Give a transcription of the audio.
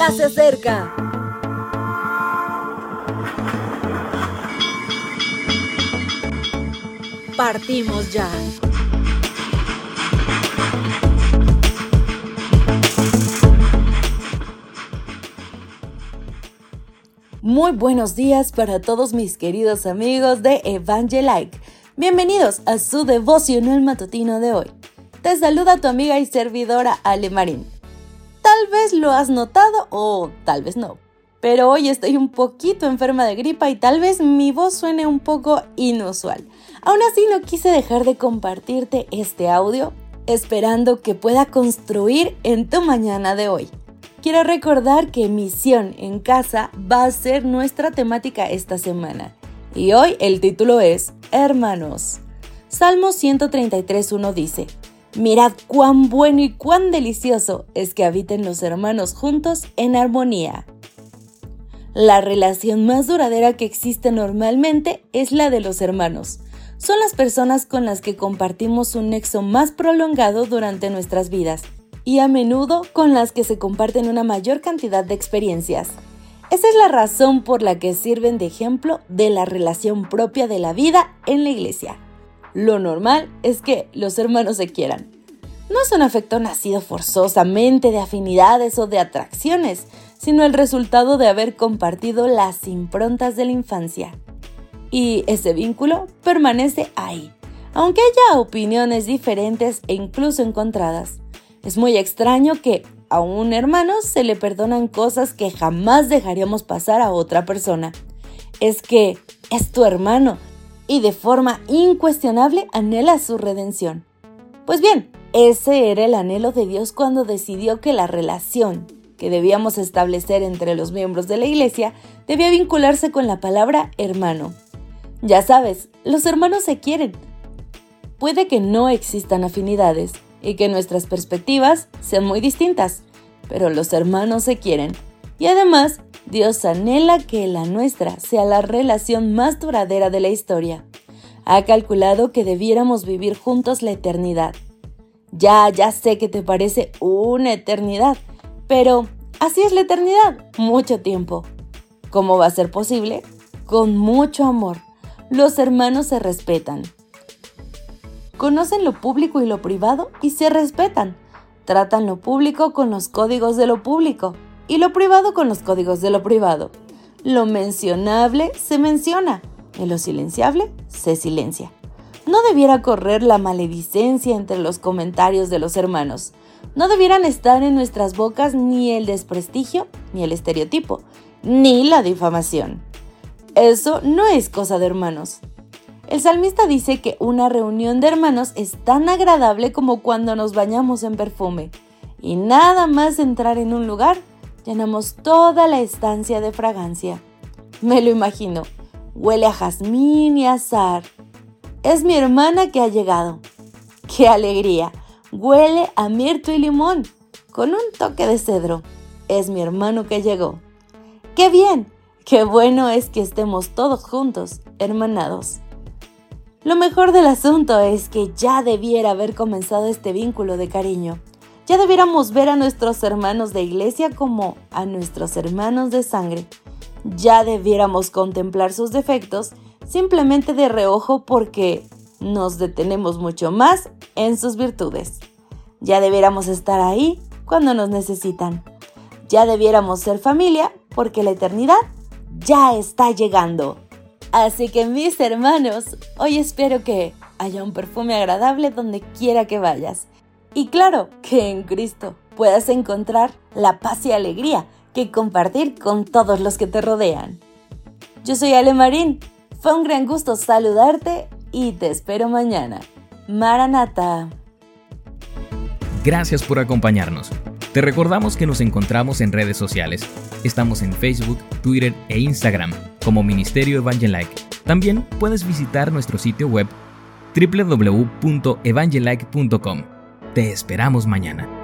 ya se acerca. Partimos ya. Muy buenos días para todos mis queridos amigos de Evangelike. Bienvenidos a su devocional matutino de hoy. Te saluda tu amiga y servidora Ale Marín. Tal vez lo has notado o tal vez no, pero hoy estoy un poquito enferma de gripa y tal vez mi voz suene un poco inusual. Aún así no quise dejar de compartirte este audio, esperando que pueda construir en tu mañana de hoy. Quiero recordar que Misión en Casa va a ser nuestra temática esta semana. Y hoy el título es Hermanos. Salmo 133:1 dice: Mirad cuán bueno y cuán delicioso es que habiten los hermanos juntos en armonía. La relación más duradera que existe normalmente es la de los hermanos. Son las personas con las que compartimos un nexo más prolongado durante nuestras vidas, y a menudo con las que se comparten una mayor cantidad de experiencias. Esa es la razón por la que sirven de ejemplo de la relación propia de la vida en la iglesia. Lo normal es que los hermanos se quieran. No es un afecto nacido forzosamente de afinidades o de atracciones, sino el resultado de haber compartido las improntas de la infancia. Y ese vínculo permanece ahí, aunque haya opiniones diferentes e incluso encontradas. Es muy extraño que a un hermano se le perdonan cosas que jamás dejaríamos pasar a otra persona. Es que es tu hermano y de forma incuestionable anhela su redención. Pues bien, ese era el anhelo de Dios cuando decidió que la relación que debíamos establecer entre los miembros de la iglesia debía vincularse con la palabra hermano. Ya sabes, los hermanos se quieren. Puede que no existan afinidades y que nuestras perspectivas sean muy distintas, pero los hermanos se quieren. Y además, Dios anhela que la nuestra sea la relación más duradera de la historia. Ha calculado que debiéramos vivir juntos la eternidad. Ya sé que te parece una eternidad, pero así es la eternidad, mucho tiempo. ¿Cómo va a ser posible? Con mucho amor. Los hermanos se respetan. Conocen lo público y lo privado y se respetan. Tratan lo público con los códigos de lo público y lo privado con los códigos de lo privado. Lo mencionable se menciona y lo silenciable se silencia. No debiera correr la maledicencia entre los comentarios de los hermanos. No debieran estar en nuestras bocas ni el desprestigio, ni el estereotipo, ni la difamación. Eso no es cosa de hermanos. El salmista dice que una reunión de hermanos es tan agradable como cuando nos bañamos en perfume, y nada más entrar en un lugar, llenamos toda la estancia de fragancia. Me lo imagino, huele a jazmín y azahar. Es mi hermana que ha llegado. ¡Qué alegría! Huele a mirto y limón, con un toque de cedro. Es mi hermano que llegó. ¡Qué bien! ¡Qué bueno es que estemos todos juntos, hermanados! Lo mejor del asunto es que ya debiera haber comenzado este vínculo de cariño. Ya debiéramos ver a nuestros hermanos de iglesia como a nuestros hermanos de sangre. Ya debiéramos contemplar sus defectos simplemente de reojo porque nos detenemos mucho más en sus virtudes. Ya debiéramos estar ahí cuando nos necesitan. Ya debiéramos ser familia porque la eternidad ya está llegando. Así que mis hermanos, hoy espero que haya un perfume agradable donde quiera que vayas. Y claro, que en Cristo puedas encontrar la paz y alegría que compartir con todos los que te rodean. Yo soy Ale Marín, fue un gran gusto saludarte y te espero mañana. Maranata. Gracias por acompañarnos. Te recordamos que nos encontramos en redes sociales. Estamos en Facebook, Twitter e Instagram como Ministerio Evangelike. También puedes visitar nuestro sitio web www.evangelike.com. Te esperamos mañana.